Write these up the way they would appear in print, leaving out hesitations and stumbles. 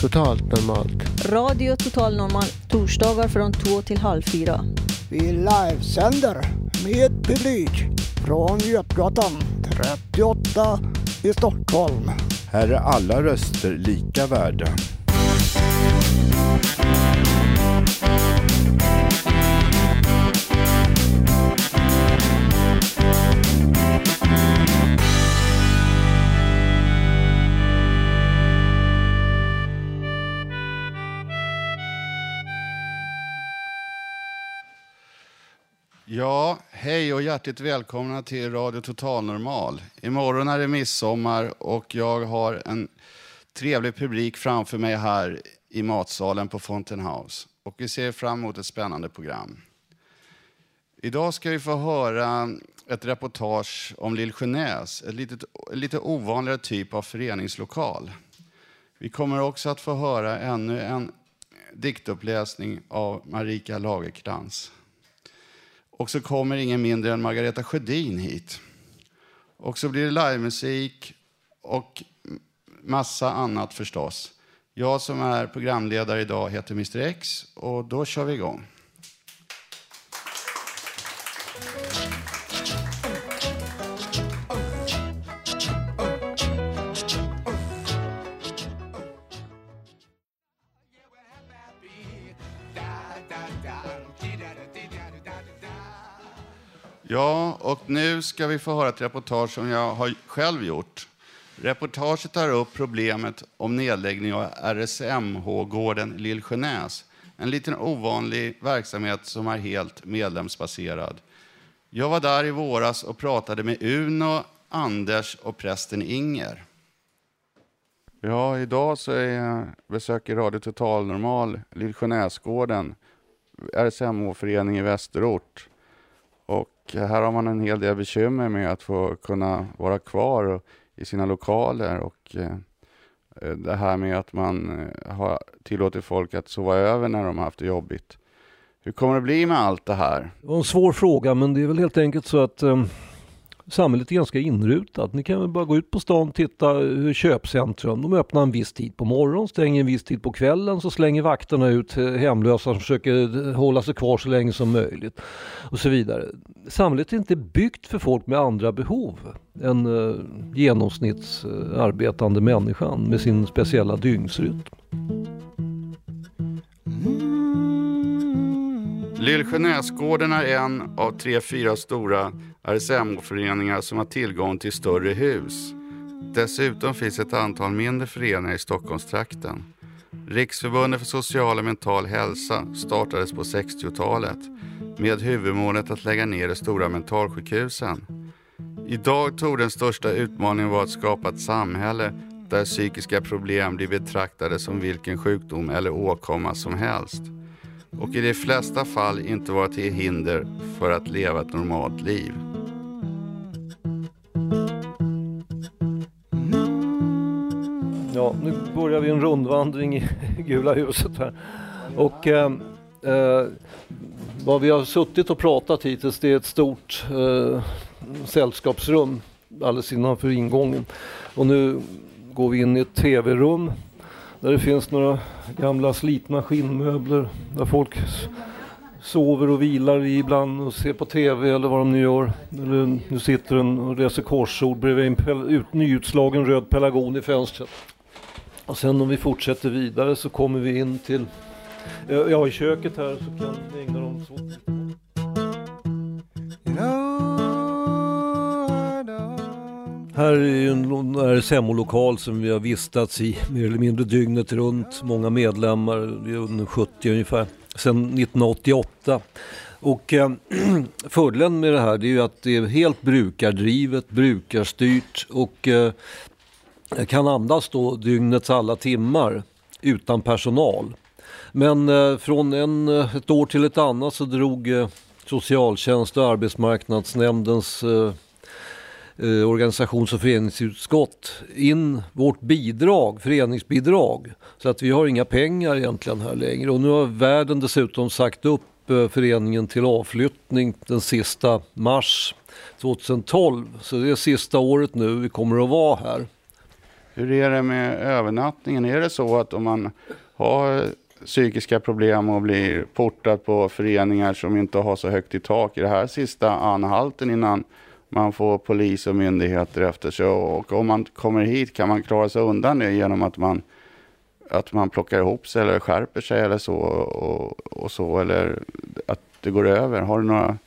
Totalt normalt. Radio Total Normal, torsdagar från 2 till halv 4. Vi livesänder med publik från Götgatan 38 i Stockholm. Här är alla röster lika värda. Ja, hej och hjärtligt välkomna till Radio Total Normal. Imorgon är det midsommar och jag har en trevlig publik framför mig här i matsalen på Fountain House. Och vi ser fram emot ett spännande program. Idag ska vi få höra ett reportage om Lill-Sjönäs, lite ovanligare typ av föreningslokal. Vi kommer också att få höra ännu en diktuppläsning av Marika Lagerkrans. Och så kommer ingen mindre än Margareta Sjödin hit. Och så blir det livemusik och massa annat förstås. Jag som är programledare idag heter Mr. X och då kör vi igång. Ja, och nu ska vi få höra ett reportage som jag har själv gjort. Reportaget tar upp problemet om nedläggning av RSMH-gården Lill-Sjönäs. En liten ovanlig verksamhet som är helt medlemsbaserad. Jag var där i våras och pratade med Uno, Anders och prästen Inger. Ja, idag så besöker Radio Total Normal Lill-Sjönäsgården, RSMH-förening i Västerort. Och här har man en hel del bekymmer med att få kunna vara kvar i sina lokaler. Och det här med att man har tillåtit folk att sova över när de har haft det jobbigt. Hur kommer det bli med allt det här? Det var en svår fråga, men det är väl helt enkelt så att samhället är ganska inrutat. Ni kan väl bara gå ut på stan och titta hur köpcentrum. De öppnar en viss tid på morgonen, stänger en viss tid på kvällen, så slänger vakterna ut hemlösa som försöker hålla sig kvar så länge som möjligt och så vidare. Samhället är inte byggt för folk med andra behov än genomsnittsarbetande människan med sin speciella dygnsrytm. Lill-Sjönäsgården är en av 3-4 stora RSMH-föreningar som har tillgång till större hus. Dessutom finns ett antal mindre föreningar i Stockholmstrakten. Riksförbundet för social och mental hälsa startades på 60-talet med huvudmålet att lägga ner de stora mentalsjukhusen. Idag tog den största utmaningen var att skapa ett samhälle där psykiska problem blir betraktade som vilken sjukdom eller åkomma som helst. Och i de flesta fall inte vara till hinder för att leva ett normalt liv. Ja, nu börjar vi en rundvandring i Gula huset här. Och vad vi har suttit och pratat hittills, det är ett stort sällskapsrum alldeles innanför ingången. Och nu går vi in i ett tv-rum. Där det finns några gamla slitna skinnmöbler där folk sover och vilar i ibland och ser på tv eller vad de nu gör. Eller, nu sitter den och läser korsord bredvid en nyutslagen röd pelargon i fönstret. Och sen om vi fortsätter vidare så kommer vi in till, ja, i köket här så kan vi ägna dem så. Här är ju en RSMH-lokal som vi har vistats i mer eller mindre dygnet runt. Många medlemmar, under 70 ungefär, sedan 1988. Och fördelen med det här, det är ju att det är helt brukardrivet, brukarstyrt och kan andas då dygnets alla timmar utan personal. Men från ett år till ett annat så drog socialtjänst- och arbetsmarknadsnämndens organisations- och föreningsutskott in vårt bidrag, föreningsbidrag. Så att vi har inga pengar egentligen här längre. Och nu har världen dessutom sagt upp föreningen till avflyttning den sista mars 2012. Så det är sista året nu vi kommer att vara här. Hur är det med övernattningen? Är det så att om man har psykiska problem och blir portad på föreningar som inte har så högt i tak i det här sista anhalten innan man får polis och myndigheter efter sig, och om man kommer hit kan man klara sig undan det genom att man plockar ihop sig eller skärper sig eller så och så, eller att det går över? Har du några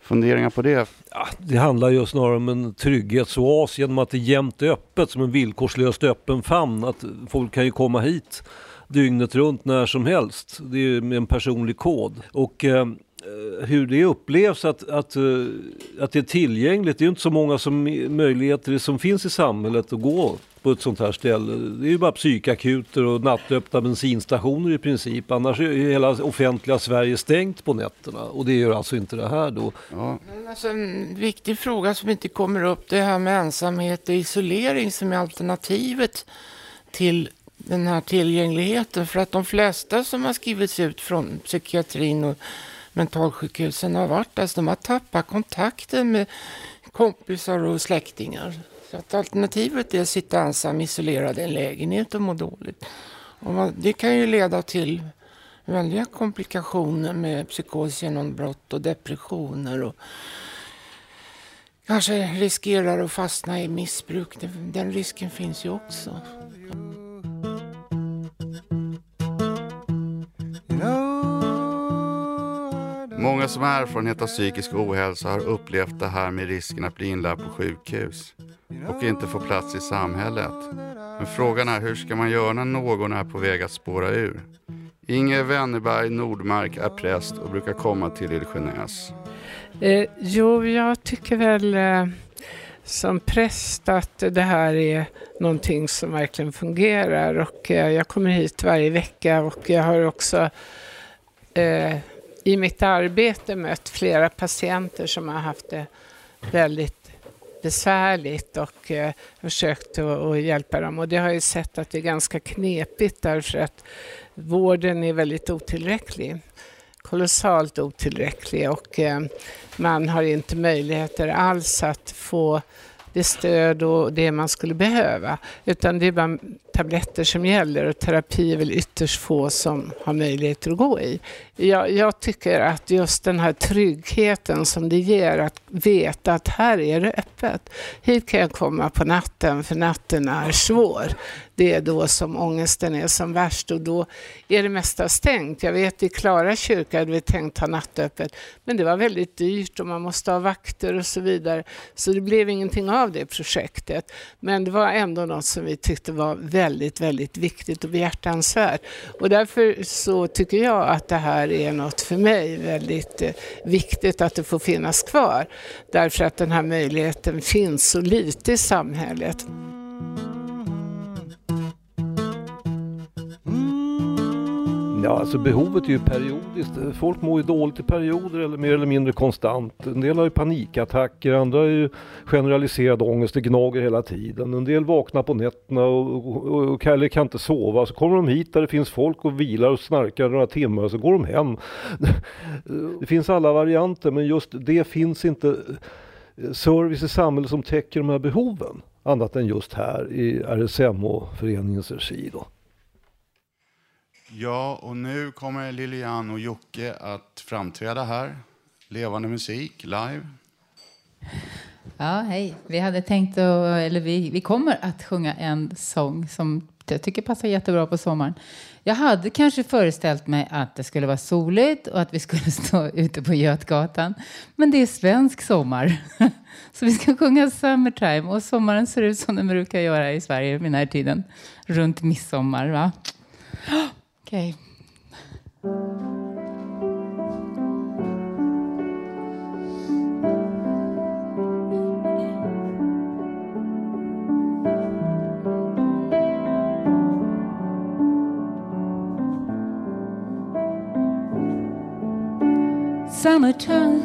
funderingar på det? Ja, det handlar ju snarare om en trygghetsoas genom att det jämt är öppet, som en villkorslöst öppen famn, att folk kan ju komma hit dygnet runt när som helst. Det är med en personlig kod. Och hur det upplevs att det är tillgängligt. Det är ju inte så många möjligheter som finns i samhället att gå på ett sånt här ställe. Det är ju bara psykakuter och nattöppna bensinstationer i princip. Annars är ju hela offentliga Sverige stängt på nätterna. Och det gör alltså inte det här då. Ja. Men alltså, en viktig fråga som inte kommer upp, det här med ensamhet och isolering som är alternativet till den här tillgängligheten. För att de flesta som har skrivits ut från psykiatrin och mentalsjukhusen har varit, alltså de har tappat kontakten med kompisar och släktingar. Så att alternativet är att sitta ensam, isolerad i en lägenhet och må dåligt. Och det kan ju leda till väldiga komplikationer med psykos, genombrott och depressioner, och kanske riskerar att fastna i missbruk. Den risken finns ju också. Många som har erfarenhet av psykisk ohälsa har upplevt det här med risken att bli inlagd på sjukhus och inte få plats i samhället. Men frågan är, hur ska man göra när någon är på väg att spåra ur? Inge Wennerberg Nordmark är präst och brukar komma till Lill-Sjönäs. Jo, jag tycker väl som präst att det här är någonting som verkligen fungerar. Och jag kommer hit varje vecka, och jag har också i mitt arbete mött flera patienter som har haft det väldigt besvärligt, och försökt att hjälpa dem. Och det har jag sett att det är ganska knepigt, därför att vården är väldigt otillräcklig. Kolossalt otillräcklig, och man har inte möjligheter alls att få det stöd och det man skulle behöva. Utan det är bara tabletter som gäller, och terapi är väl ytterst få som har möjligheter att gå i. Jag tycker att just den här tryggheten som det ger att veta att här är det öppet. Hit kan jag komma på natten, för natten är svår. Det är då som ångesten är som värst, och då är det mesta stängt. Jag vet, i Klara kyrka hade vi tänkt ha nattöppet, men det var väldigt dyrt och man måste ha vakter och så vidare. Så det blev ingenting av det projektet. Men det var ändå något som vi tyckte var väldigt, väldigt viktigt och behjärtansvärt. Och därför så tycker jag att det här är något för mig väldigt viktigt, att det får finnas kvar. Därför att den här möjligheten finns så lite i samhället. Ja, alltså behovet är ju periodiskt. Folk mår ju dåligt i perioder, eller mer eller mindre konstant. En del har ju panikattacker, andra är ju generaliserad ångest, det gnager hela tiden. En del vaknar på nätterna och eller kan inte sova. Så kommer de hit där det finns folk och vilar och snarkar några timmar, så går de hem. Det finns alla varianter, men just det finns inte service i samhället som täcker de här behoven. Annat än just här i RSMH-föreningens regi då. Ja, och nu kommer Lilian och Jocke att framträda här. Levande musik, live. Ja, hej. Vi hade tänkt, vi kommer att sjunga en sång som jag tycker passar jättebra på sommaren. Jag hade kanske föreställt mig att det skulle vara soligt och att vi skulle stå ute på Götgatan. Men det är svensk sommar. Så vi ska sjunga Summertime, och sommaren ser ut som den brukar göra i Sverige vid den här tiden. Runt midsommar, va? Okej. summertime,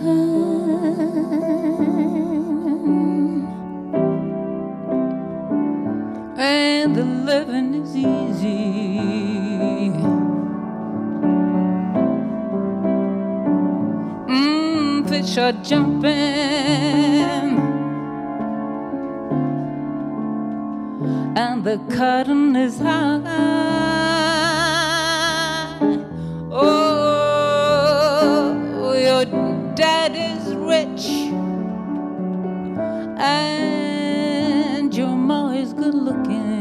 and the living is easy. Fish are jumping, and the cotton is high. Oh, your dad is rich, and your mom is good looking.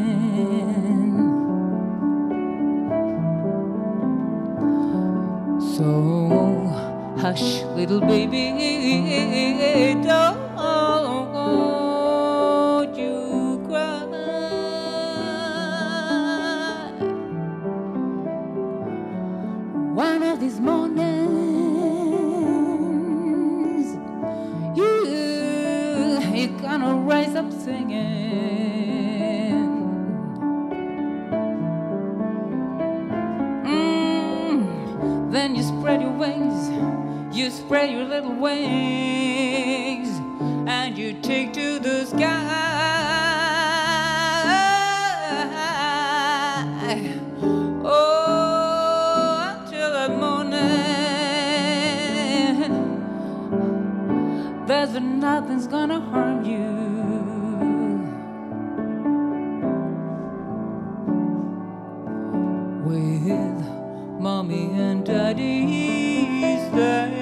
So hush, little baby, don't you cry. One of these mornings, you're gonna rise up singing. Then you spread your wings. You spread your little wings and you take to the sky. Oh, until the morning, there's nothing's gonna harm you. With mommy and daddy's there.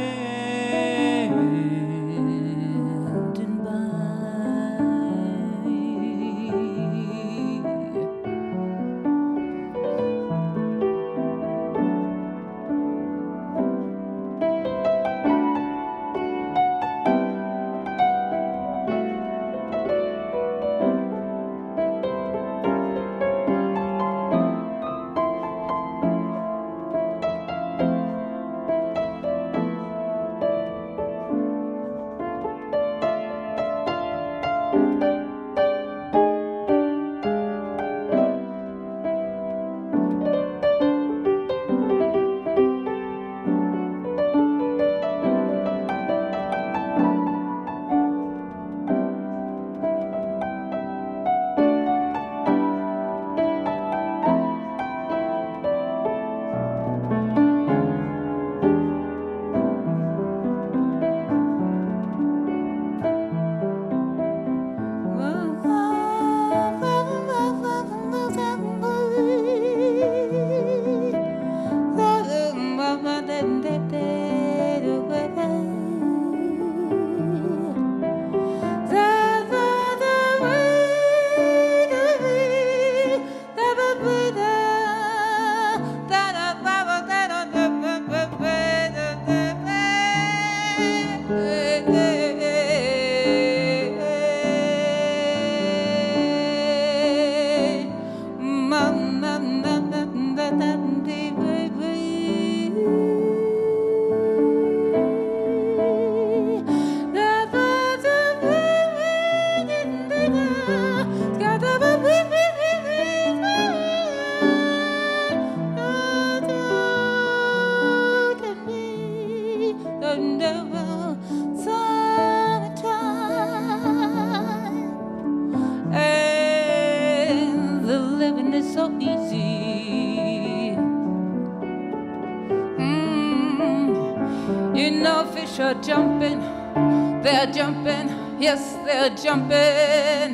Jumping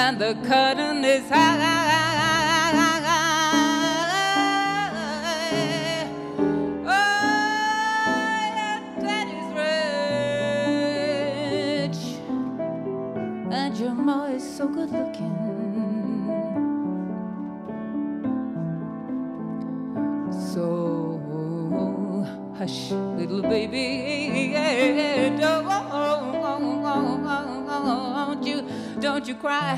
and the curtain is high. Oh, your dad is rich and your mom is so good looking. So hush, little baby, don't you cry,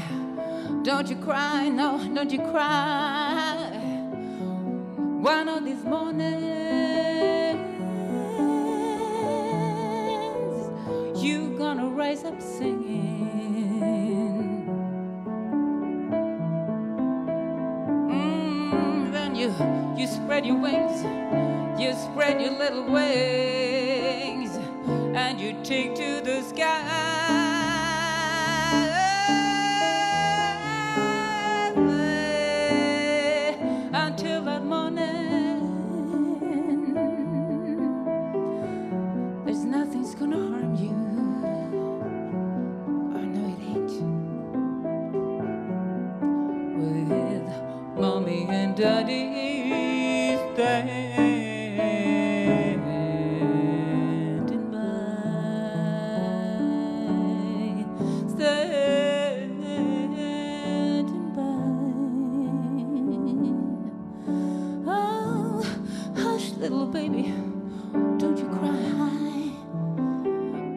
don't you cry, no, don't you cry. One of these mornings, you gonna rise up singing. Then you spread your wings, you spread your little wings and you take to the sky. Daddy standing by, standing by. Oh, hush, little baby, don't you cry.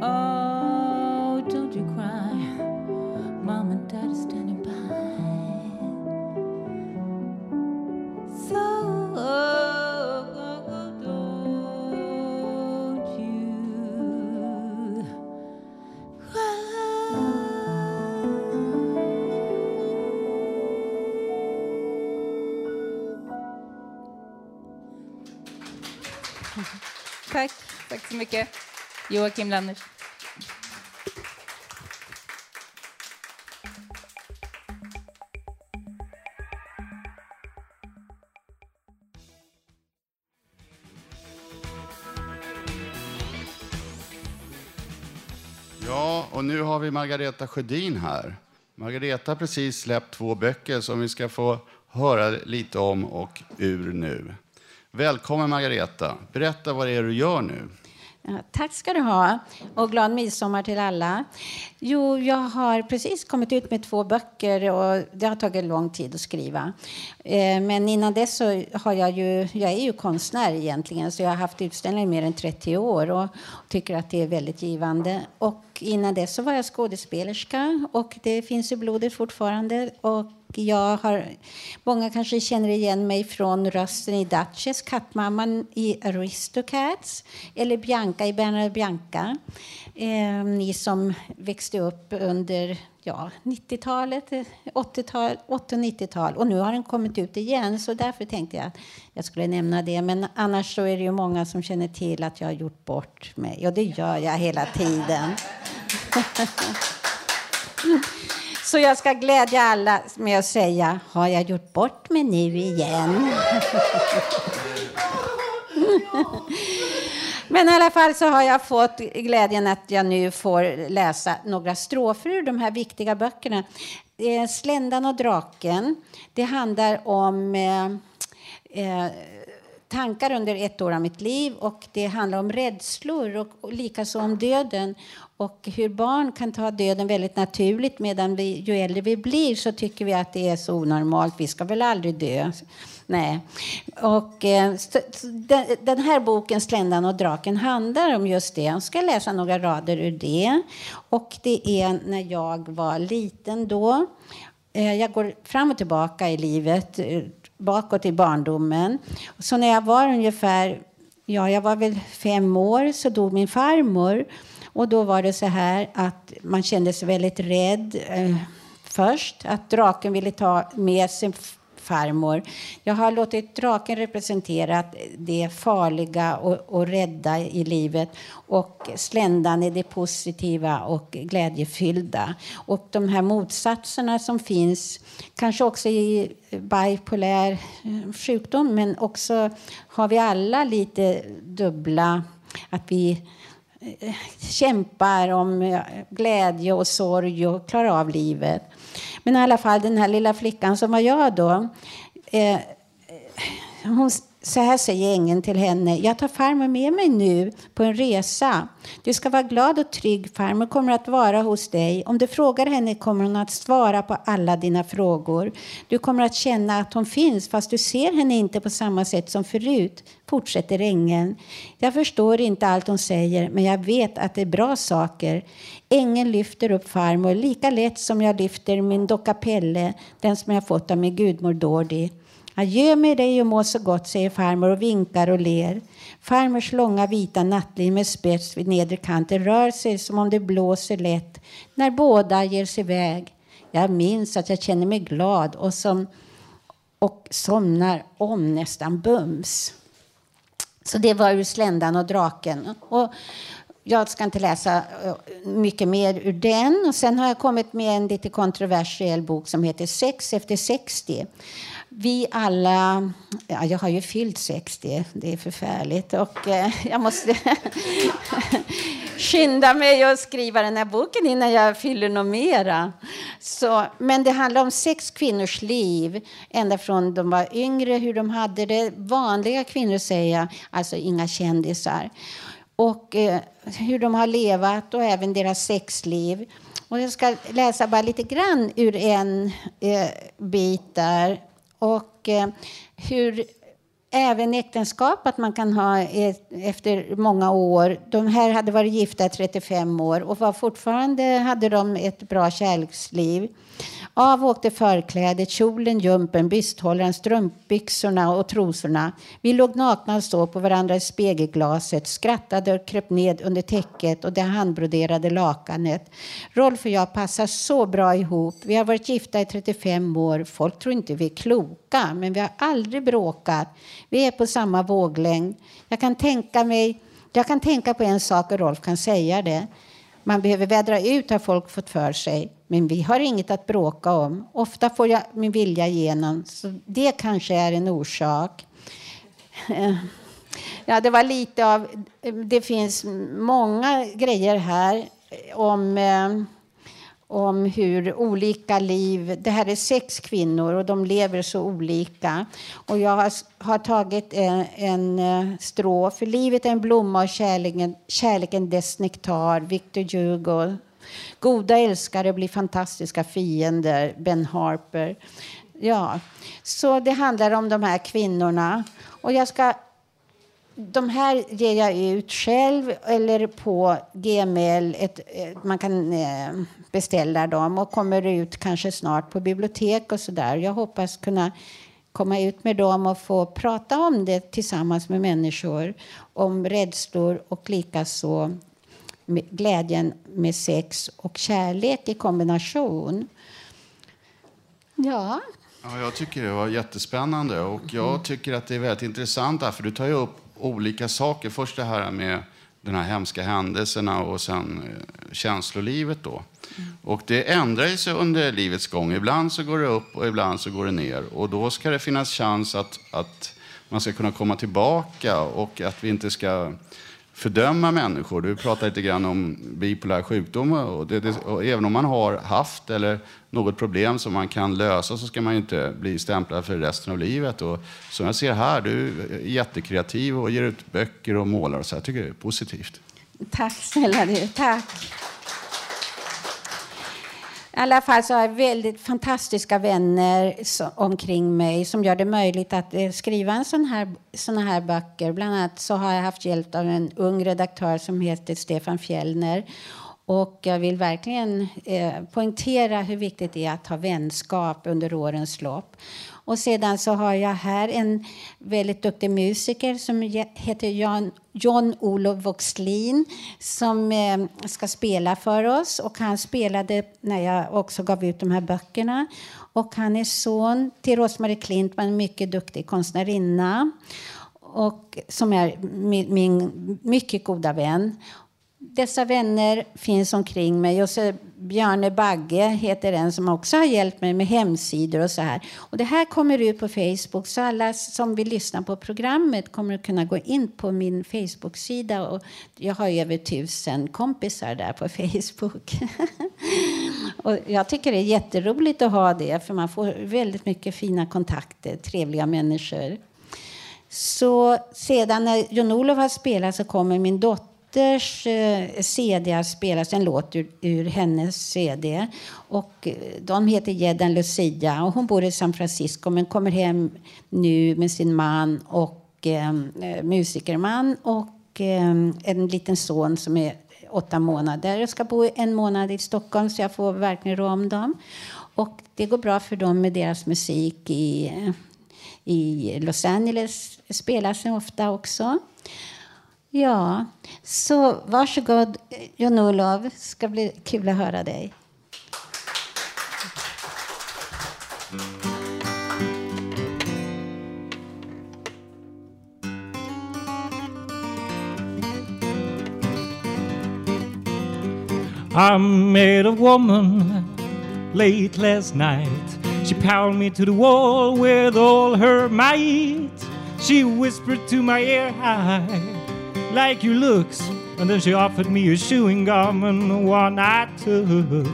Oh, don't you cry. Mom and Dad are standing by. Tack. Tack så mycket, Joakim Lanners. Ja, och nu har vi Margareta Sjödin här. Margareta har precis släppt 2 böcker som vi ska få höra lite om och ur nu. Välkommen Margareta. Berätta vad det är du gör nu. Ja, tack ska du ha och glad midsommar till alla. Jo, jag har precis kommit ut med 2 böcker och det har tagit lång tid att skriva. Men innan dess så har jag är ju konstnär egentligen, så jag har haft utställningar i mer än 30 år och tycker att det är väldigt givande. Och innan dess så var jag skådespelerska och det finns i blodet fortfarande. Och många kanske känner igen mig från rösten i Dutchess, kattmamman i Aristocats eller Bianca i Bernard Bianca. Ni som växte upp under 90-talet, 80-tal, 80-90-tal, och nu har den kommit ut igen, så därför tänkte jag att jag skulle nämna det. Men annars så är det ju många som känner till att jag har gjort bort mig. Ja, det gör jag hela tiden. Så jag ska glädja alla med att säga, har jag gjort bort mig nu igen? Men i alla fall så har jag fått glädjen att jag nu får läsa några strofer ur de här viktiga böckerna. Sländan och draken. Det handlar om tankar under 1 år av mitt liv, och det handlar om rädslor och likaså om döden. Och hur barn kan ta döden väldigt naturligt, medan ju äldre vi blir så tycker vi att det är så onormalt. Vi ska väl aldrig dö. Nej. Och den här boken, Sländan och draken, handlar om just det. Jag ska läsa några rader ur det. Och det är när jag var liten då. Jag går fram och tillbaka i livet, bakåt i barndomen. Så när jag var ungefär, jag var väl 5 år, så dog min farmor. Och då var det så här att man kände sig väldigt rädd först. Att draken ville ta med sin farmor. Jag har låtit draken representera det farliga och rädda i livet. Och sländan är det positiva och glädjefyllda. Och de här motsatserna som finns, kanske också i bipolär sjukdom. Men också har vi alla lite dubbla, att vi kämpar om glädje och sorg och klarar av livet. Men i alla fall, den här lilla flickan som var jag då, så här säger ängeln till henne: jag tar farmor med mig nu på en resa. Du ska vara glad och trygg. Farmor kommer att vara hos dig. Om du frågar henne kommer hon att svara på alla dina frågor. Du kommer att känna att hon finns, fast du ser henne inte på samma sätt som förut. Fortsätter ängeln. Jag förstår inte allt hon säger, men jag vet att det är bra saker. Ängeln lyfter upp farmor lika lätt som jag lyfter min docka Pelle, den som jag fått av min gudmor Dordi. Adjö med dig och må så gott, säger farmor och vinkar och ler. Farmors långa vita nattliv med spets vid nedre kanten rör sig som om det blåser lätt när båda ger sig iväg. Jag minns att jag känner mig glad och somnar om nästan bums. Så det var ur Sländan och draken. Och jag ska inte läsa mycket mer ur den. Och sen har jag kommit med en lite kontroversiell bok som heter Sex efter 60. Vi alla... Ja, jag har ju fyllt 60. Det är förfärligt. Och jag måste skynda mig att skriva den här boken innan jag fyller något mera. Så, men det handlar om 6 kvinnors liv. Ända från de var yngre, hur de hade det. Vanliga kvinnor säger jag. Alltså inga kändisar. Och hur de har levat och även deras sexliv. Och jag ska läsa bara lite grann ur en bit där. Och hur även äktenskap, att man kan ha efter många år. De här hade varit gifta i 35 år och var fortfarande, hade de ett bra kärleksliv. Av åkte förklädet, kjolen, jumpen, bysthållaren, strumpbyxorna och trosorna. Vi låg nakna och stod på varandra i spegelglaset, skrattade och kröp ned under täcket och det handbroderade lakanet. Rolf och jag passar så bra ihop. Vi har varit gifta i 35 år. Folk tror inte vi är kloka, men vi har aldrig bråkat. Vi är på samma våglängd. Jag kan tänka på en sak och Rolf kan säga det. Man behöver vädra ut, har folk fått för sig. Men vi har inget att bråka om. Ofta får jag min vilja igenom. Så det kanske är en orsak. Ja, det var lite av... Det finns många grejer här om hur olika liv... Det här är 6 kvinnor och de lever så olika. Och jag har tagit en strof. Livet är en blomma och kärleken dess nektar. Victor Hugo. Goda älskare blir fantastiska fiender. Ben Harper. Ja, så det handlar om de här kvinnorna. Och jag ska... De här ger jag ut själv eller på Gmail. Man kan beställa dem och kommer ut kanske snart på bibliotek och sådär. Jag hoppas kunna komma ut med dem och få prata om det tillsammans med människor. Om rädslor och likaså glädjen med sex och kärlek i kombination. Ja... Ja, jag tycker det var jättespännande och jag tycker att det är väldigt intressant där, för du tar ju upp olika saker. Först det här med de här hemska händelserna och sen känslolivet då. Och det ändrar sig under livets gång. Ibland så går det upp och ibland så går det ner. Och då ska det finnas chans att man ska kunna komma tillbaka och att vi inte ska fördöma människor. Du pratar lite grann om bipolär sjukdom och även om man har haft eller något problem som man kan lösa så ska man ju inte bli stämplad för resten av livet. Och som jag ser här, du är jättekreativ och ger ut böcker och målar och så. Jag tycker det är positivt. Tack snälla du, tack. I alla fall så har jag väldigt fantastiska vänner omkring mig som gör det möjligt att skriva såna här böcker. Bland annat så har jag haft hjälp av en ung redaktör som heter Stefan Fjellner. Och jag vill verkligen poängtera hur viktigt det är att ha vänskap under årens lopp. Och sedan så har jag här en väldigt duktig musiker som heter Jan John Olof Vuxlin som ska spela för oss. Och han spelade när jag också gav ut de här böckerna. Och han är son till Rosmarie Klint, men en mycket duktig konstnärinna. Och som är min mycket goda vän. Dessa vänner finns omkring mig. Och så Björne Bagge heter en som också har hjälpt mig med hemsidor och så här. Och det här kommer ut på Facebook. Så alla som vill lyssna på programmet kommer att kunna gå in på min Facebook-sida. Och jag har ju över 1000 kompisar där på Facebook. Och jag tycker det är jätteroligt att ha det. För man får väldigt mycket fina kontakter. Trevliga människor. Så sedan när Jan-Olof har spelat så kommer min dotter. CD har spelats en låt ur hennes CD och de heter Jeden Lucia och hon bor i San Francisco men kommer hem nu med sin man och musikerman och en liten son som är 8 månader. Jag ska bo 1 månad i Stockholm så jag får verkligen rå om dem och det går bra för dem med deras musik i Los Angeles spelas den ofta också. Ja, så varsågod Jan-Olof, ska bli kul att höra dig. I met a woman late last night. She pounded me to the wall with all her might. She whispered to my ear, I like your looks. And then she offered me a chewing gum, and the one I took.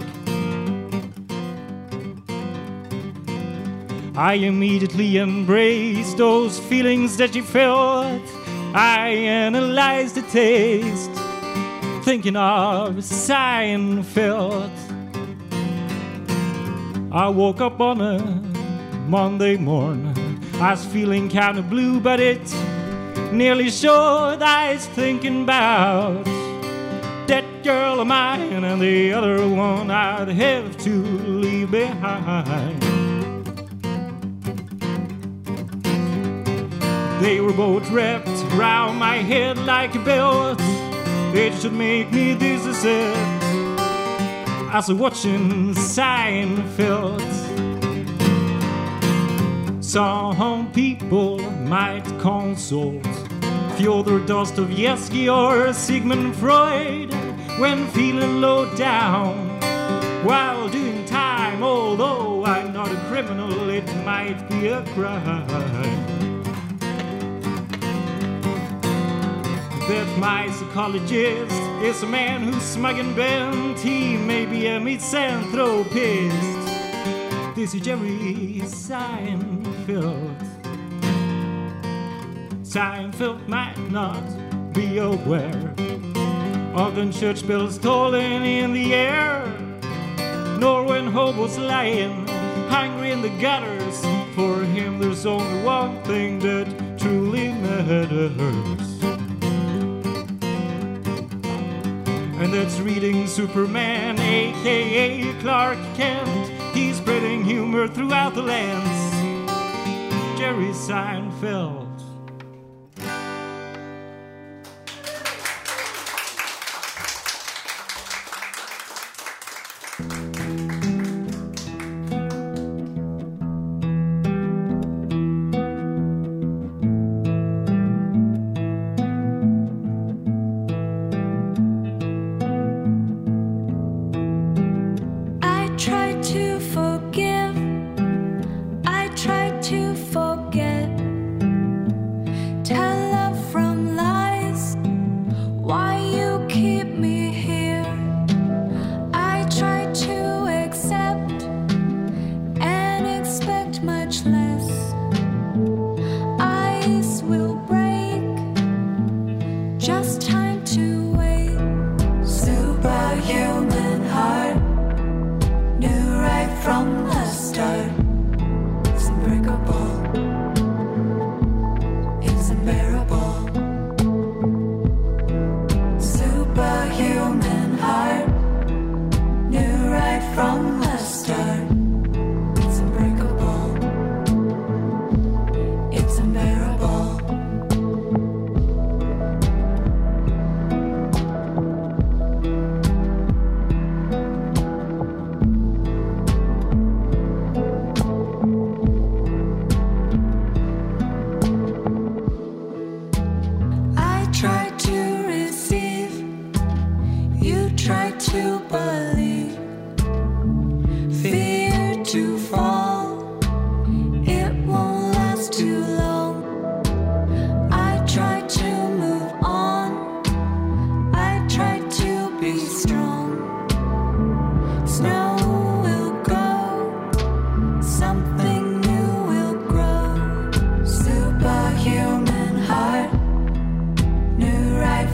I immediately embraced those feelings that she felt. I analyzed the taste, thinking of Seinfeld. I woke up on a Monday morning. I was feeling kind of blue, but it nearly showed. I was thinking about that girl of mine and the other one I'd have to leave behind. They were both wrapped round my head like a belt. It should make me dizzy. I was watching Seinfeld. Some people might consult Fyodor Dostoevsky or Sigmund Freud when feeling low down while doing time. Although I'm not a criminal, it might be a crime that my psychologist is a man who's smug and bent. He may be a misanthropist. This is Jerry Seinfeld. Seinfeld might not be aware of the church bells tolling in the air, nor when hobos lying hungry in the gutters. For him there's only one thing that truly matters, and that's reading Superman, a.k.a. Clark Kent. He's spreading humor throughout the lands. Jerry Seinfeld.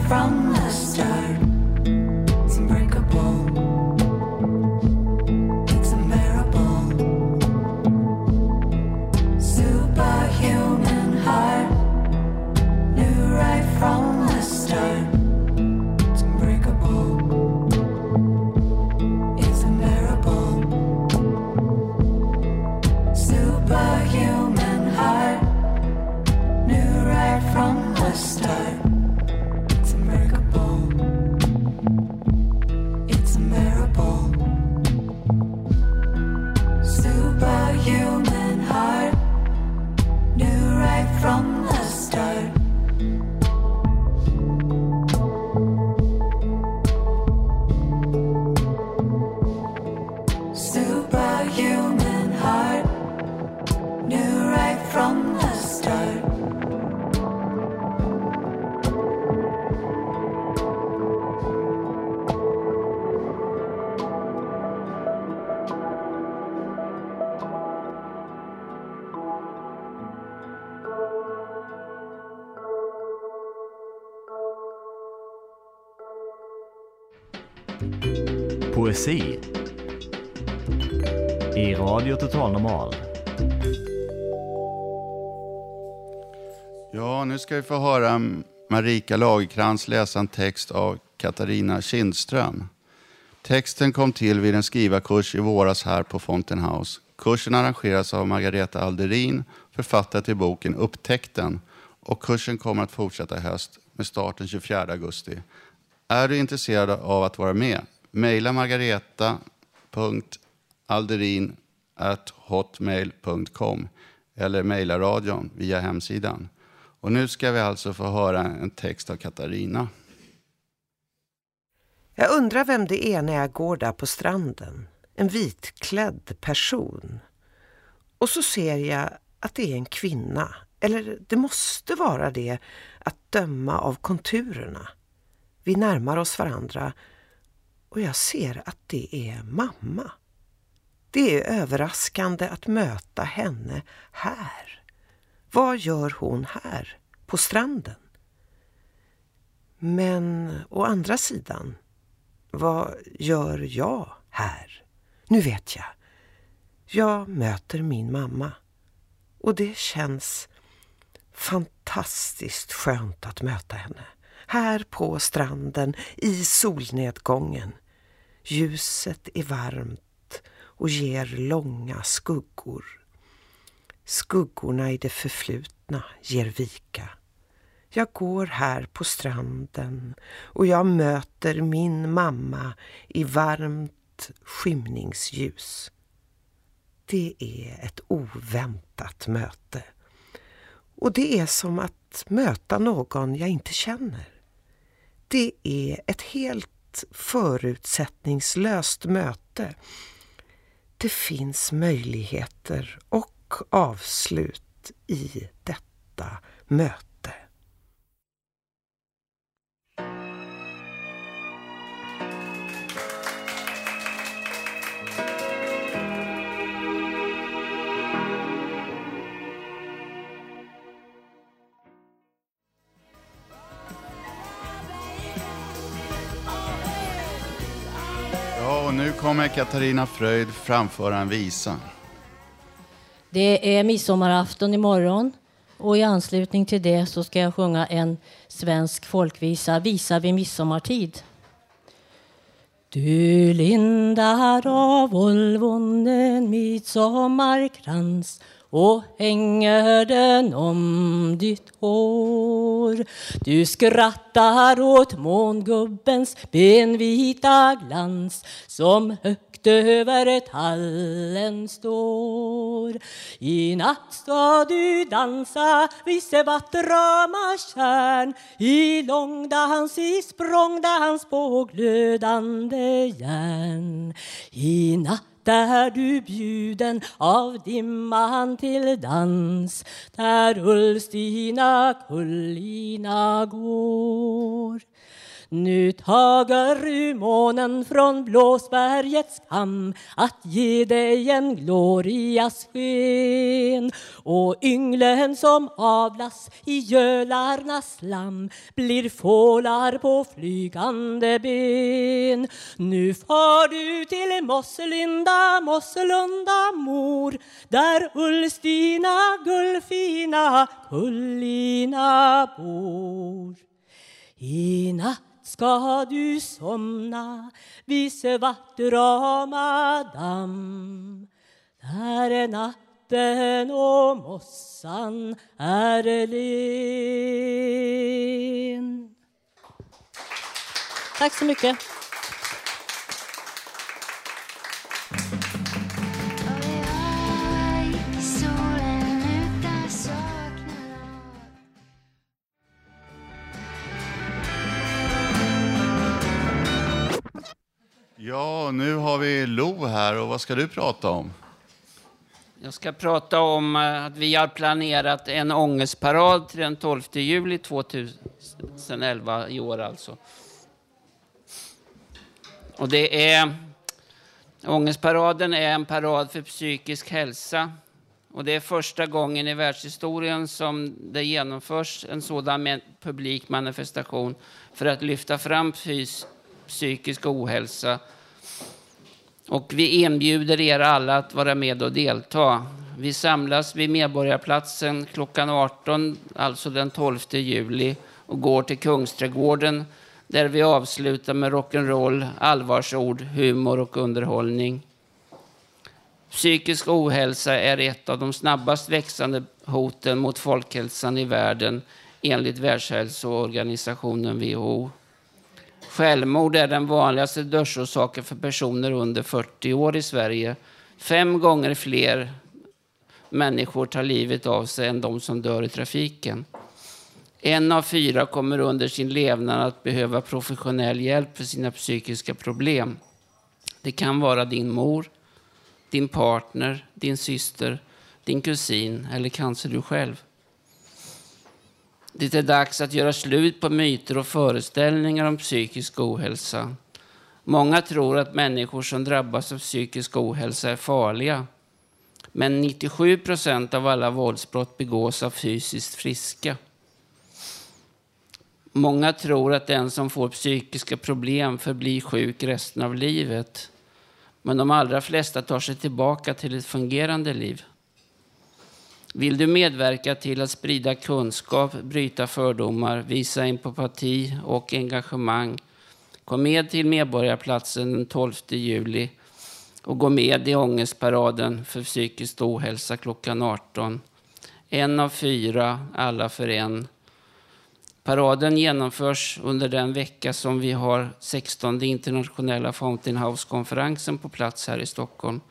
From the start, it's unbreakable. Poesi i Radio Total Normal. Ja, nu ska vi få höra Marika Lagerkrans läsa en text av Katarina Kindström. Texten kom till vid en skrivarkurs i våras här på Fountain House. Kursen arrangeras av Margareta Alderin, författare till boken Upptäckten. Och kursen kommer att fortsätta i höst med starten 24 augusti. Är du intresserad av att vara med? Maila margareta.alderin@hotmail.com eller maila radion via hemsidan. Och nu ska vi alltså få höra en text av Katarina. Jag undrar vem det är när jag går där på stranden. En vitklädd person. Och så ser jag att det är en kvinna. Eller det måste vara det, att döma av konturerna. Vi närmar oss varandra och jag ser att det är mamma. Det är överraskande att möta henne här. Vad gör hon här, på stranden? Men å andra sidan, vad gör jag här? Nu vet jag. Jag möter min mamma. Och det känns fantastiskt skönt att möta henne. Här på stranden, i solnedgången. Ljuset är varmt och ger långa skuggor. Skuggorna i det förflutna ger vika. Jag går här på stranden och jag möter min mamma i varmt skymningsljus. Det är ett oväntat möte. Och det är som att möta någon jag inte känner. Det är ett helt förutsättningslöst möte. Det finns möjligheter och avslut i detta möte. Nu kommer Katarina Fröjd framföra en visa. Det är midsommarafton imorgon och i anslutning till det så ska jag sjunga en svensk folkvisa, visa vid midsommartid. Du lindar av Volvon en midsommarkrans och hänger den om ditt hår. Du skrattar åt mångubbens benvita glans som högt över tallen står. I natt ska du dansa vid se vackra marschärn, i långdans, i språngdans på glödande järn. I natt där du bjuden av dimman till dans, där Ulstina kullina går. Nu tager du månen från blåsbergets kam att ge dig en glorias sken. Och ynglen som avlas i gölarnas lamm blir fålar på flygande ben. Nu far du till Mosselunda, Mosselunda mor, där Ulstina gullfina kullina bor. I natt ska du somna vid Svartrama damm, där natten och mossan är len. Tack så mycket. Ja, nu har vi Lo här, och vad ska du prata om? Jag ska prata om att vi har planerat en ångestparad till den 12 juli 2011 i år alltså. Och det är, ångestparaden är en parad för psykisk hälsa. Och det är första gången i världshistorien som det genomförs en sådan publik manifestation för att lyfta fram psykisk ohälsa. Och vi inbjuder er alla att vara med och delta. Vi samlas vid Medborgarplatsen klockan 18, alltså den 12 juli, och går till Kungsträdgården där vi avslutar med rock'n'roll, allvarsord, humor och underhållning. Psykisk ohälsa är ett av de snabbast växande hoten mot folkhälsan i världen enligt Världshälsoorganisationen WHO. Självmord är den vanligaste dödsorsaken för personer under 40 år i Sverige. 5 gånger fler människor tar livet av sig än de som dör i trafiken. 1 av 4 kommer under sin levnad att behöva professionell hjälp för sina psykiska problem. Det kan vara din mor, din partner, din syster, din kusin eller kanske du själv. Det är dags att göra slut på myter och föreställningar om psykisk ohälsa. Många tror att människor som drabbas av psykisk ohälsa är farliga. Men 97% av alla våldsbrott begås av fysiskt friska. Många tror att den som får psykiska problem förblir sjuk resten av livet. Men de allra flesta tar sig tillbaka till ett fungerande liv. Vill du medverka till att sprida kunskap, bryta fördomar, visa empati och engagemang? Kom med till Medborgarplatsen den 12 juli och gå med i ångestparaden för psykisk ohälsa klockan 18. 1 av 4, alla för en. Paraden genomförs under den vecka som vi har 16:e internationella Fountain House-konferensen på plats här i Stockholm.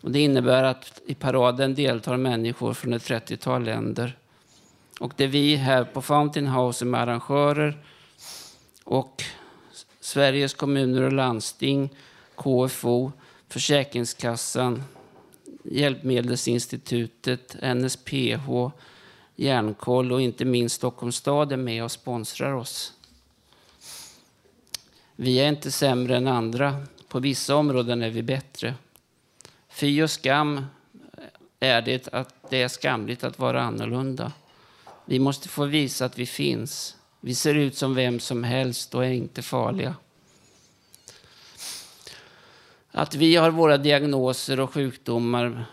Och det innebär att i paraden deltar människor från ett 30-tal länder. Och det är vi här på Fountain House med arrangörer och Sveriges kommuner och landsting, KFO, Försäkringskassan, Hjälpmedelsinstitutet, NSPH, Järnkoll och inte minst Stockholms stad är med och sponsrar oss. Vi är inte sämre än andra. På vissa områden är vi bättre. Fy och skam är det att det är skamligt att vara annorlunda. Vi måste få visa att vi finns. Vi ser ut som vem som helst och är inte farliga. Att vi har våra diagnoser och sjukdomar,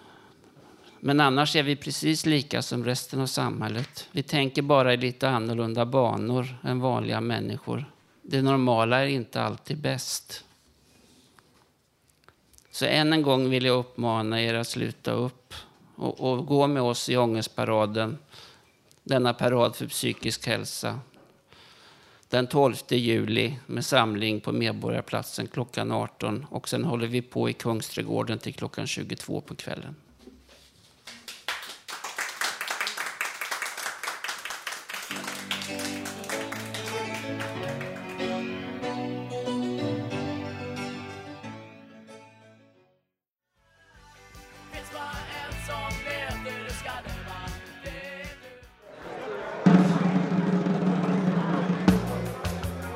men annars är vi precis lika som resten av samhället. Vi tänker bara i lite annorlunda banor än vanliga människor. Det normala är inte alltid bäst. Så än en gång vill jag uppmana er att sluta upp och gå med oss i ångestparaden. Denna parad för psykisk hälsa. Den 12 juli med samling på Medborgarplatsen klockan 18. Och sen håller vi på i Kungsträdgården till klockan 22 på kvällen.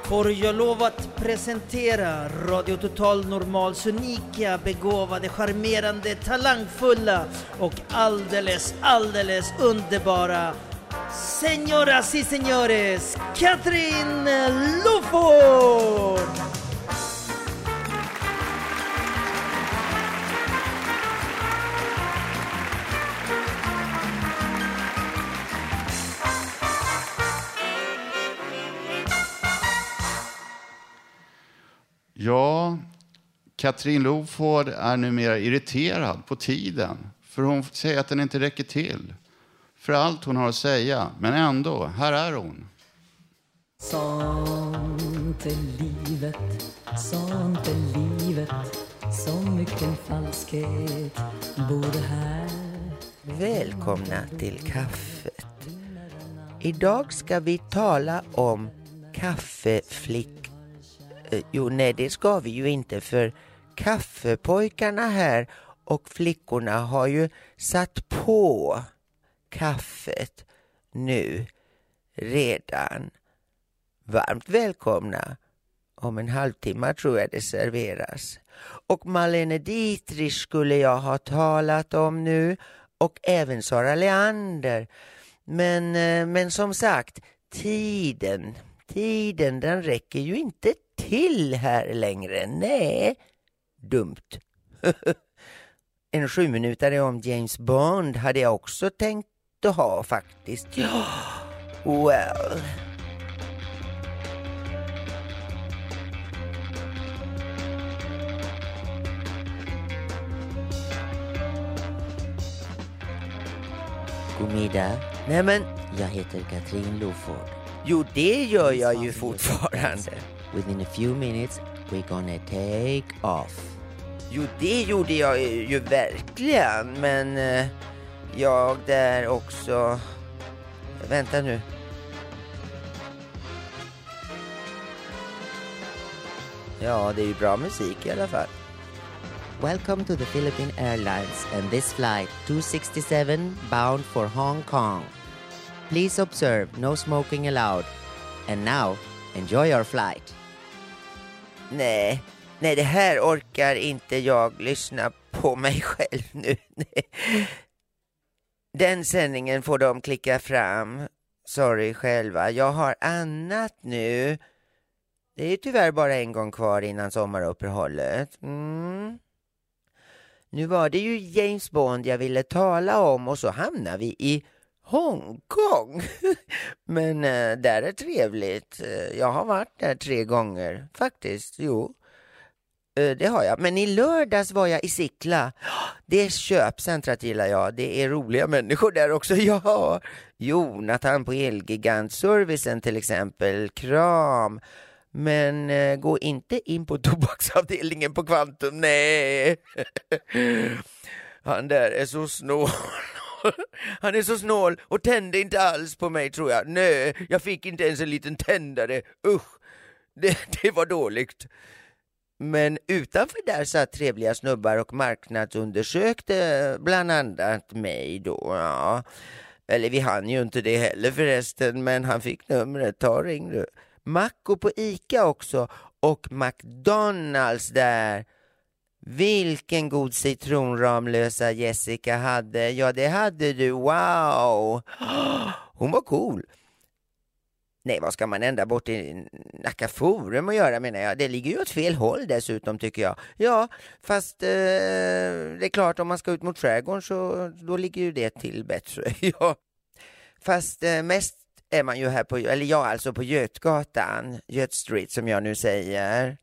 Får jag lov att presentera Radio Total Normals unika, begåvade, charmerande, talangfulla och alldeles underbara señoras y señores, Katrin Loford! Ja, Katrin Loford är numera irriterad på tiden. För hon säger att den inte räcker till. För allt hon har att säga. Men ändå, här är hon. Sånt är livet, sånt är livet. Så mycket falskhet bor här. Välkomna till kaffet. Idag ska vi tala om kaffeflick. Jo, nej, det ska vi ju inte, för kaffepojkarna här och flickorna har ju satt på kaffet nu redan. Varmt välkomna. Om en halvtimme tror jag det serveras. Och Malene Dietrich skulle jag ha talat om nu, och även Sara Leander. Men som sagt, tiden den räcker ju inte till här längre. Nej, dumt. En 7-minutare om James Bond hade jag också tänkt att ha faktiskt. Ja, well... God middag. Nej, men jag heter Katrin Loford. Jo, det gör jag ju fortfarande. Within a few minutes we're gonna take off. Jo, det gjorde jag ju verkligen. Men jag där också. Vänta nu. Ja, det är ju bra musik i alla fall. Welcome to the Philippine Airlines and this flight 267 bound for Hong Kong. Please observe no smoking allowed. And now, enjoy your flight. Nej, det här orkar inte jag lyssna på mig själv nu. Den sändningen får de klicka fram. Sorry själva, jag har annat nu. Det är tyvärr bara en gång kvar innan sommaruppehållet. Nu var det ju James Bond jag ville tala om och så hamnar vi i Hongkong. Men där är trevligt. Jag har varit där 3 gånger faktiskt, jo. Det har jag. Men i lördags var jag i Sickla. Det är köpcentrat gillar jag. Det är roliga människor där också. Ja, Jonathan på Elgigantservicen till exempel. Kram. Men gå inte in på tobaksavdelningen på Kvantum, nej. Han där är så snål. Han är så snål och tände inte alls på mig tror jag. Nej, jag fick inte ens en liten tändare. Usch, det var dåligt. Men utanför där satt trevliga snubbar och marknadsundersökte bland annat mig då, ja. Eller vi hann ju inte det heller förresten, men han fick numret, ta ring du. Macko på Ica också och McDonalds där. Vilken god citronramlösa Jessica hade. Ja, det hade du. Wow. Hon var cool. Nej, vad ska man ända bort till Nacka Forum och göra menar jag. Det ligger ju åt fel håll dessutom tycker jag. Ja, fast det är klart om man ska ut mot skärgården så då ligger ju det till bättre. Ja. Fast mest är man ju här på, eller jag alltså på Götgatan, Göt Street som jag nu säger.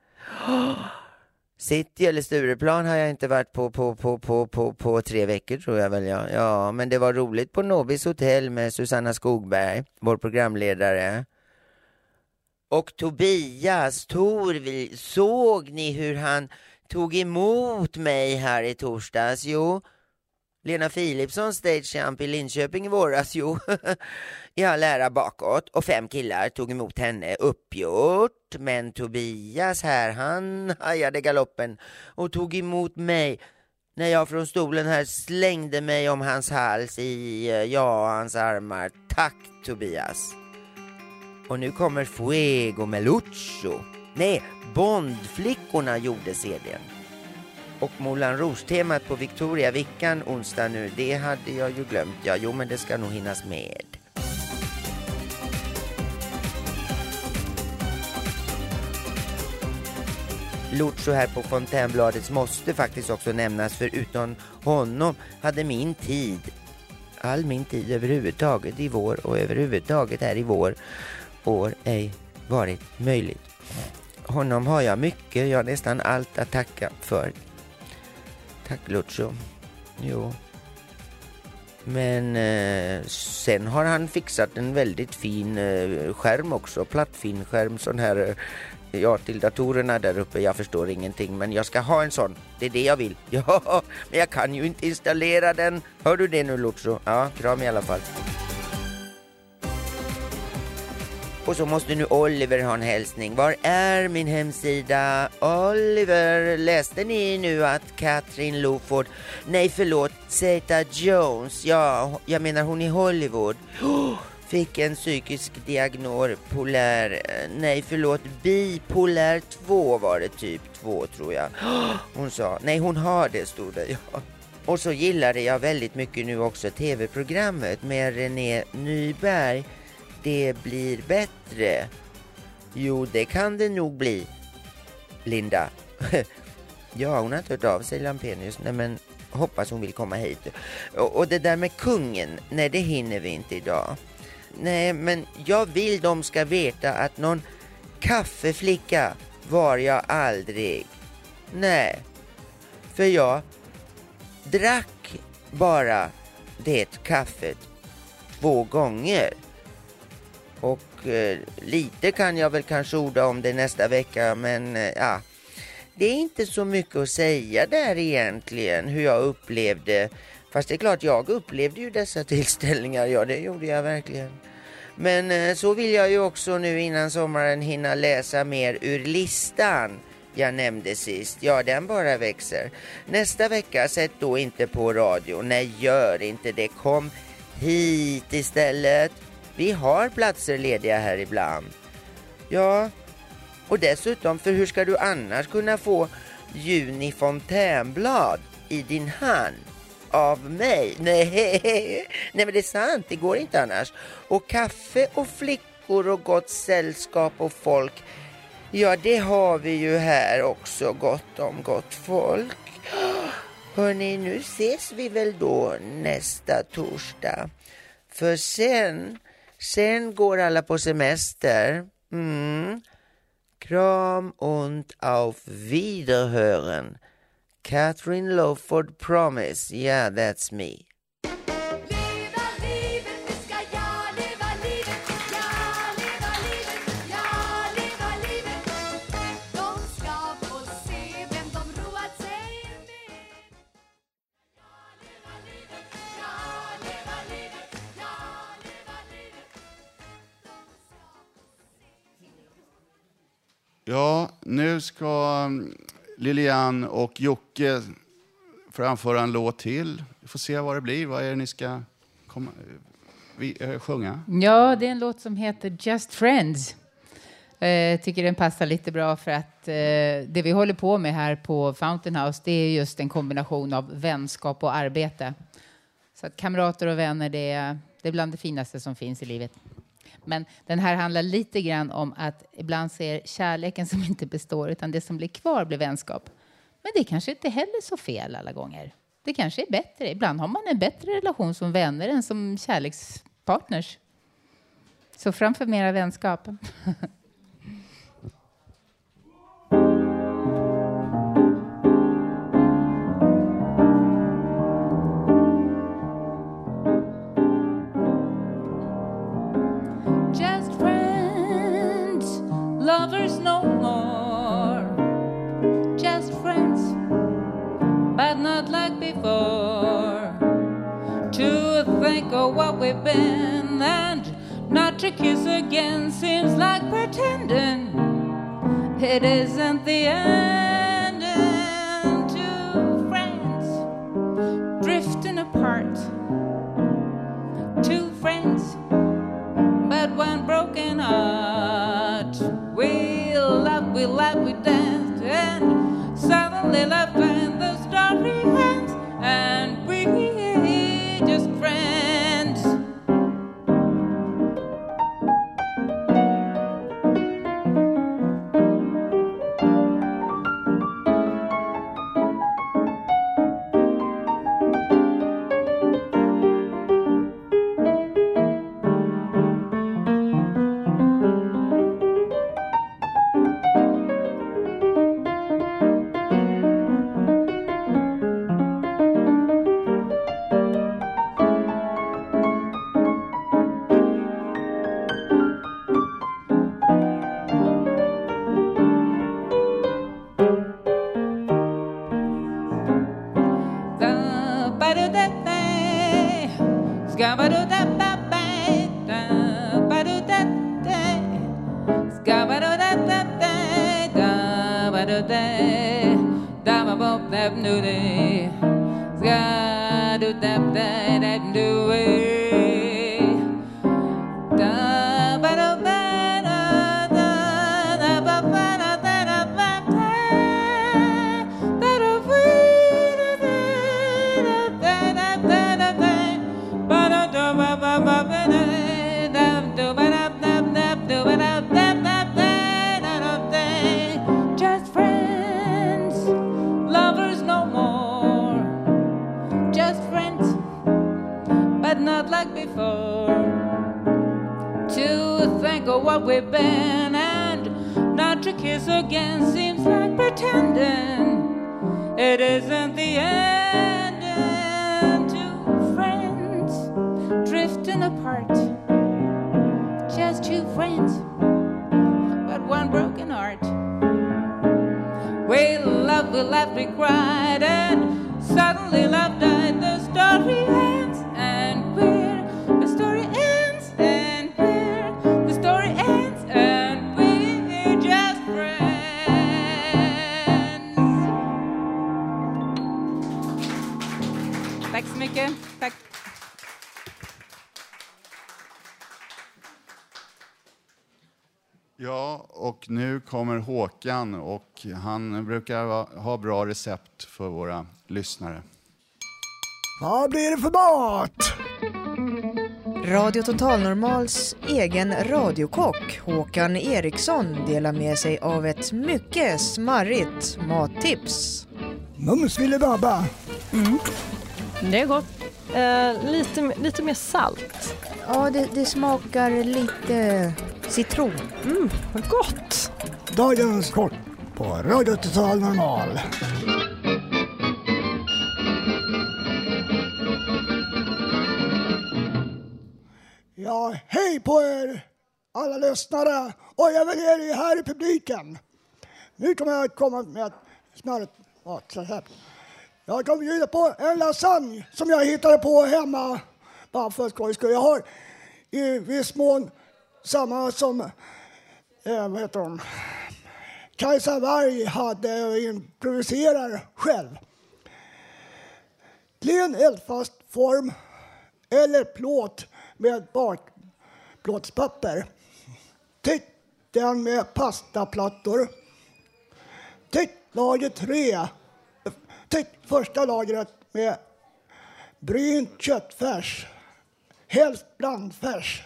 City eller Stureplan har jag inte varit på 3 veckor tror jag väl jag. Ja, men det var roligt på Nobis hotell med Susanna Skogberg, vår programledare. Och Tobias Torvild, såg ni hur han tog emot mig här i torsdags? Jo. Lena Philipsson stagejump i Linköping i våras, jo. Jag lärare bakåt och 5 killar tog emot henne uppgjort. Men Tobias här, han hajade galoppen och tog emot mig. När jag från stolen här slängde mig om hans hals i, ja, hans armar. Tack Tobias. Och nu kommer Fuego Melucho. Nej, Bondflickorna gjorde CD:n. Och Moulin Rouge-temat på Victoria-vickan onsdag nu, det hade jag ju glömt. Ja, jo, men det ska nog hinnas med. Lucho här på Fontänbladet måste faktiskt också nämnas, för utan honom hade min tid, all min tid överhuvudtaget i vår och överhuvudtaget här i vår år ej varit möjligt. Honom har jag mycket, jag har nästan allt att tacka för. Tack Lucho. Jo. Men sen har han fixat en väldigt fin skärm också. Plattfin skärm. Sån här ja, till datorerna där uppe. Jag förstår ingenting. Men jag ska ha en sån. Det är det jag vill. Ja, men jag kan ju inte installera den. Hör du det nu Lucho? Ja, kram i alla fall. Och så måste nu Oliver ha en hälsning. Var är min hemsida? Oliver, läste ni nu att Katrin Loford... Nej, förlåt, Zeta Jones. Ja, jag menar hon i Hollywood. Fick en psykisk diagnos, polär... Nej, förlåt, bipolär 2 var det typ 2 tror jag. Hon sa... Nej, hon har det, stod det, ja. Och så gillade jag väldigt mycket nu också tv-programmet med René Nyberg. Det blir bättre. Jo, det kan det nog bli. Linda. Ja, hon har inte hört av sig, Lampenius. Nej, men hoppas hon vill komma hit. Och det där med kungen, nej, det hinner vi inte idag. Nej, men jag vill de ska veta att någon kaffeflicka var jag aldrig. Nej, för jag drack bara det kaffet 2 gånger. Och lite kan jag väl kanske orda om det nästa vecka, men ja. Det är inte så mycket att säga där egentligen, hur jag upplevde. Fast det är klart, jag upplevde ju dessa tillställningar, ja, det gjorde jag verkligen. Men så vill jag ju också nu innan sommaren hinna läsa mer ur listan jag nämnde sist. Ja, den bara växer. Nästa vecka, sätt då inte på radio. Nej, gör inte det. Kom hit istället. Vi har platser lediga här ibland. Ja, och dessutom, för hur ska du annars kunna få Juni Fontänblad i din hand? Av mig? Nej. Nej, men det är sant, det går inte annars. Och kaffe och flickor och gott sällskap och folk. Ja, det har vi ju här också, gott om gott folk. Hörrni, nu ses vi väl då nästa torsdag. För sen går alla på semester. Kram und auf Wiederhören. Katrin Loford, Promise. Yeah, that's me. Ja, nu ska Lilian och Jocke framföra en låt till. Vi får se vad det blir. Vad är det ni ska sjunga? Ja, det är en låt som heter Just Friends. Jag tycker den passar lite bra för att det vi håller på med här på Fountain House, det är just en kombination av vänskap och arbete. Så att kamrater och vänner, det är bland det finaste som finns i livet. Men den här handlar lite grann om att ibland ser kärleken som inte består, utan det som blir kvar blir vänskap. Men det kanske inte heller så fel alla gånger. Det kanske är bättre. Ibland har man en bättre relation som vänner än som kärlekspartners. Så framför mera vänskap. Lovers no more, just friends, but not like before. To think of what we've been and not to kiss again seems like pretending. It isn't the end. And two friends drifting apart, two friends, but one broken heart. We laughed, we danced, and suddenly love found the starry hands, and we just friends. Just friends. what we've been, and not to kiss again seems like pretending it isn't the end. And two friends drifting apart, just two friends, but one broken heart. We laughed, we cried, and suddenly love died. The story ends, and we're the story ends. Tack så mycket. Tack. Ja, och nu kommer Håkan, och han brukar ha bra recept för våra lyssnare. Vad blir det för mat? Radio Total Normals egen radiokock Håkan Eriksson delar med sig av ett mycket smarrigt mattips. Mums ville baba. Mm. Det är gott. Lite mer salt. Ja, det smakar lite citron. Mm, vad gott! Dagens kort på Radio Total Normal. Ja, hej på er alla lyssnare. Och jag vill ge er här i publiken. Nu kommer jag att komma med ett snarare matrecept. Jag kommer bjuda på en lasagne som jag hittade på hemma. Bara för skojs skull. Jag har i viss mån samma som vad heter hon? Kajsa Varg hade improviserar själv. Klen eldfast form eller plåt med bakplåtspapper. Täck den med pastaplattor. Täck lager 3. Täck första lagret med brynt köttfärs. Helst blandfärs.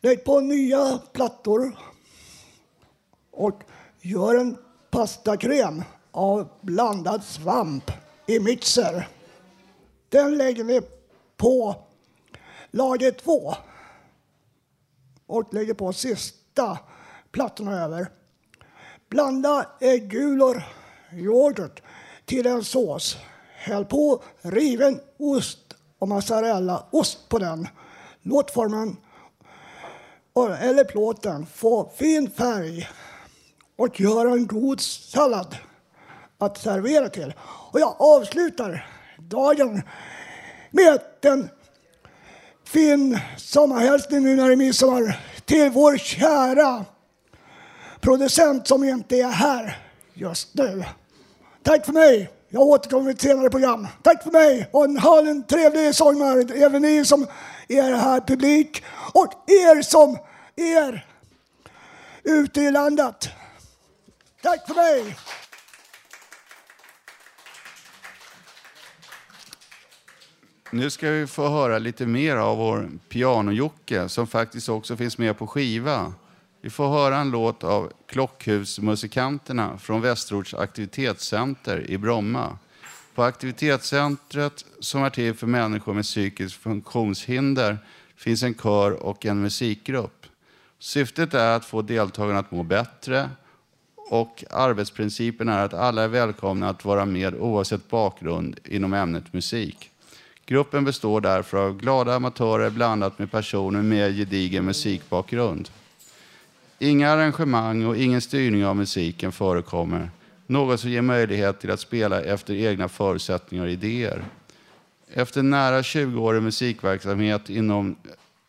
Lägg på nya plattor och gör en pastakrem av blandad svamp i mixer. Den lägger vi på lager 2 och lägger på sista plattorna över. Blanda äggulor, yoghurt till en sås. Häll på riven ost och mozzarella-ost på den. Låt formen eller plåten få fin färg och gör en god sallad att servera till. Och jag avslutar dagen med en fin sommarhälsning nu när det är midsommar till vår kära producent som inte är här just nu. Tack för mig. Jag återkommer i ett senare program. Tack för mig. Och ha en trevlig sommar. Även ni som är här publik. Och er som är ute i landet. Tack för mig. Nu ska vi få höra lite mer av vår piano-Jocke som faktiskt också finns med på skiva. Vi får höra en låt av Klockhusmusikanterna från Västerorts aktivitetscenter i Bromma. På aktivitetscentret, som är till för människor med psykisk funktionshinder, finns en kör och en musikgrupp. Syftet är att få deltagarna att må bättre, och arbetsprincipen är att alla är välkomna att vara med oavsett bakgrund inom ämnet musik. Gruppen består därför av glada amatörer blandat med personer med gedigen musikbakgrund. Inga arrangemang och ingen styrning av musiken förekommer. Något som ger möjlighet till att spela efter egna förutsättningar och idéer. Efter nära 20 år i musikverksamhet inom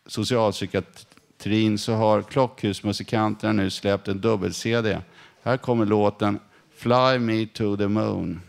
socialpsykiatrin så har Klockhusmusikanterna nu släppt en dubbel-CD. Här kommer låten Fly Me to the Moon.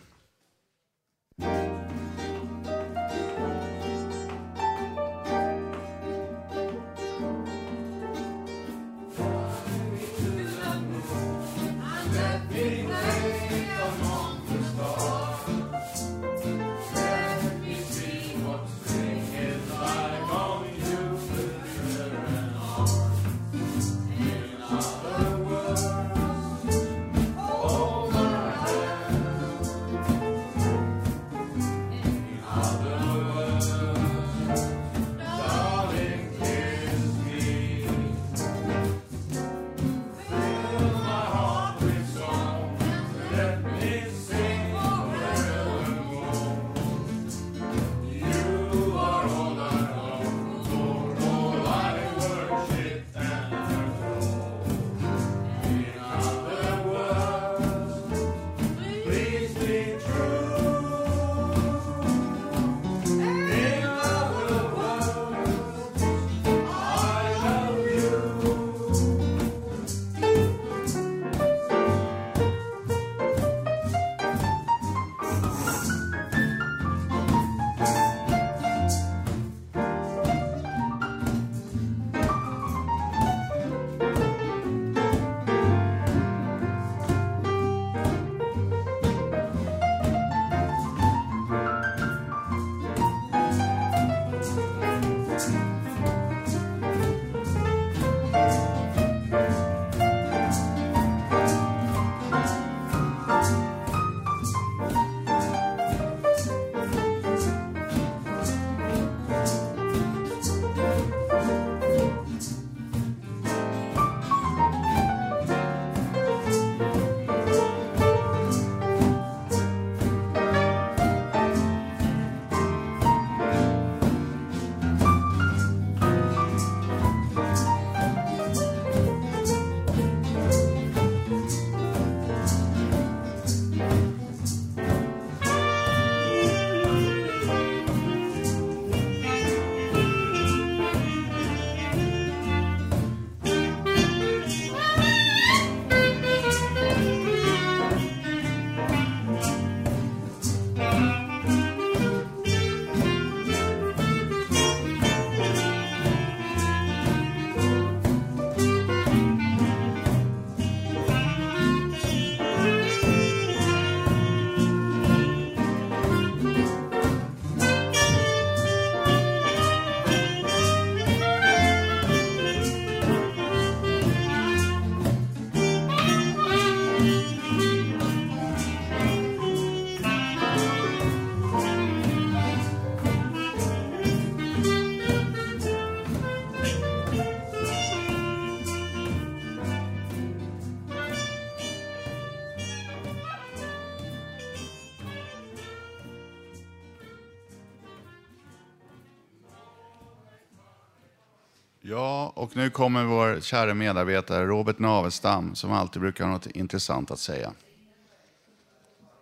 Ja, och nu kommer vår kära medarbetare Robert Navestam som alltid brukar ha något intressant att säga.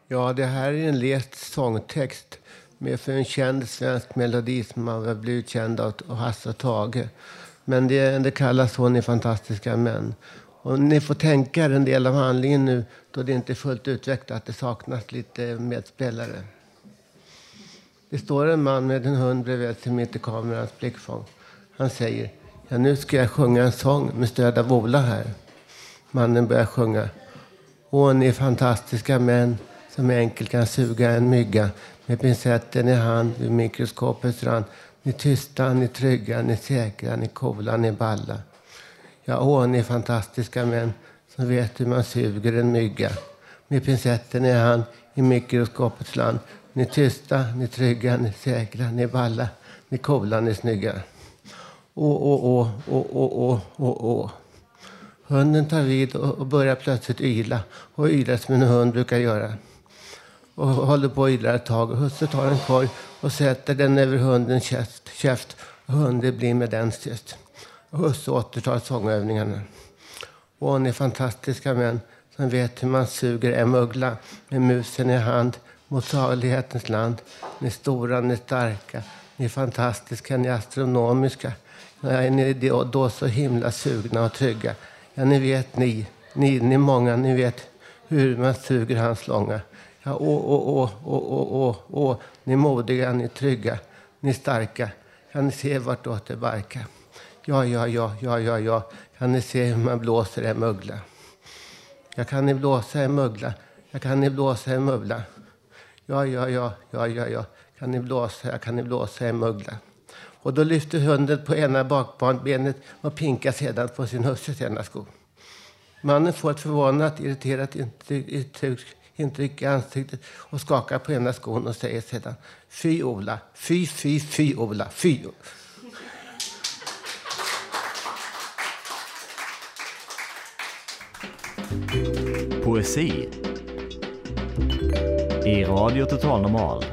Ja, det här är en lätt sångtext med för en känd svensk melodi som har blivit känd av Hasse och Tage. Men det kallas Hon är fantastiska män. Och ni får tänka en del av handlingen nu då det inte är fullt utvecklat, att det saknas lite medspelare. Det står en man med en hund bredvid sig mitt i kamerans blickfång. Han säger, ja, nu ska jag sjunga en sång med stöd av Ola här. Mannen börjar sjunga. Åh, ni fantastiska män som enkelt kan suga en mygga med pincetten i hand vid mikroskopets rand. Ni tysta, ni trygga, ni säkra, ni coola, ni balla. Ja, åh, ni fantastiska män som vet hur man suger en mygga med pincetten i hand i mikroskopets land. Ni tysta, ni trygga, ni säkra, ni balla, ni coola, ni snygga. Åh. Hunden tar vid och börjar plötsligt yla. Och ylar som en hund brukar göra. Och håller på att yla ett tag. Husse tar en korg och sätter den över hundens käft. Och hunden blir med dens käft. Och Husse återtar sångövningarna. Åh, ni fantastiska män som vet hur man suger en muggla med musen i hand mot salighetens land. Ni stora, ni starka, ni fantastiska, ni astronomiska. Nej, ni är då så himla sugna och trygga. Ja, ni vet, ni många, ni vet hur man suger hans långa. Ja, åh, ni modiga, ni trygga, ni starka. Kan ni se vartåt det barkar? Ja. Kan ni se hur man blåser en muggla? Jag kan ni blåsa en muggla? Jag kan ni blåsa en muggla? Ja. Kan ni blåsa en muggla? Och då lyfter hunden på ena bakbenet och pinkar sedan på sin husses ena sko. Mannen får ett förvånat, irriterat intryck i ansiktet och skakar på ena skon och säger sedan: Fy Ola, fy Ola, fy. Poesi i Radio Total Normal.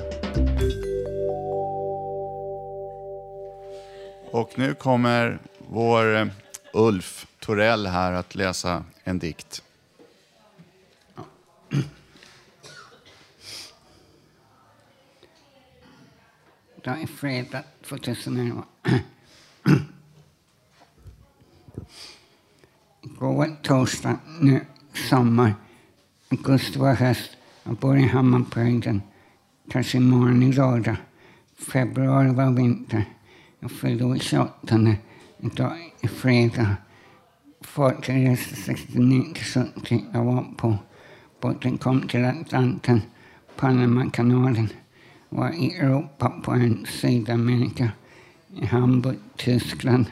Och nu kommer vår Ulf Torell här att läsa en dikt. Ja. Det är fredag 2011. Igår torsdag, nu sommar. Augusti var höst. Jag bor i Hammarbrygden. Kanske imorgon i lördag. Februari var vinter. Jag fyllde 28. Idag är fredag. Folkresa 69-70. Jag var på båten, kom till Atlanten, Panamakanalen. Var i Europa, på en Sydamerika. I Hamburg, Tyskland.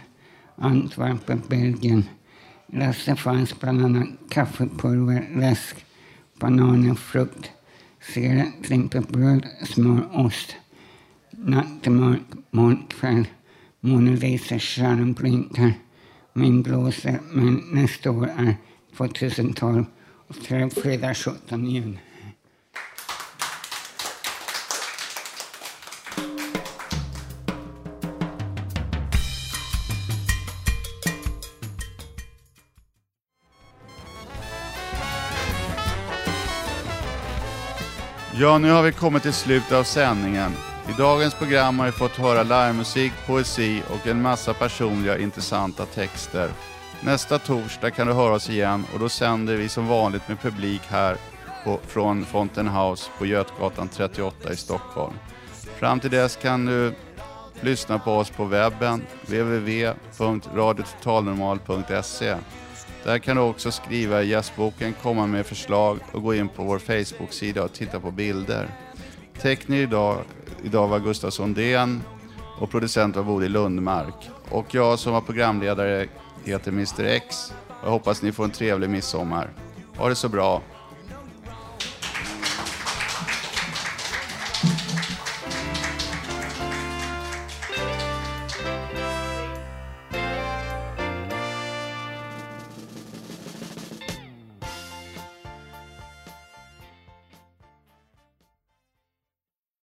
Antwerpen, Belgien. Läste fanns bland annat kaffepulver, läsk, bananer, frukt. Cigarett, limpa, bröd, smör, ost. Natt, mörk, molnkväll. Månen lyser, stjärnan blinkar. Min blåser, men nästa år är 2012 och fredag 17 juni. Ja, nu har vi kommit till slutet av sändningen. I dagens program har vi fått höra livemusik, poesi och en massa personliga intressanta texter. Nästa torsdag kan du höra oss igen och då sänder vi som vanligt med publik här från Fountain House på Götgatan 38 i Stockholm. Fram till dess kan du lyssna på oss på webben www.radiototalnormal.se. Där kan du också skriva i gästboken, komma med förslag och gå in på vår Facebook-sida och titta på bilder. Tekniker idag var Gustav Sondén och producent var Bodil Lundmark. Och jag som var programledare heter Mr. X. Jag hoppas ni får en trevlig midsommar. Ha det så bra.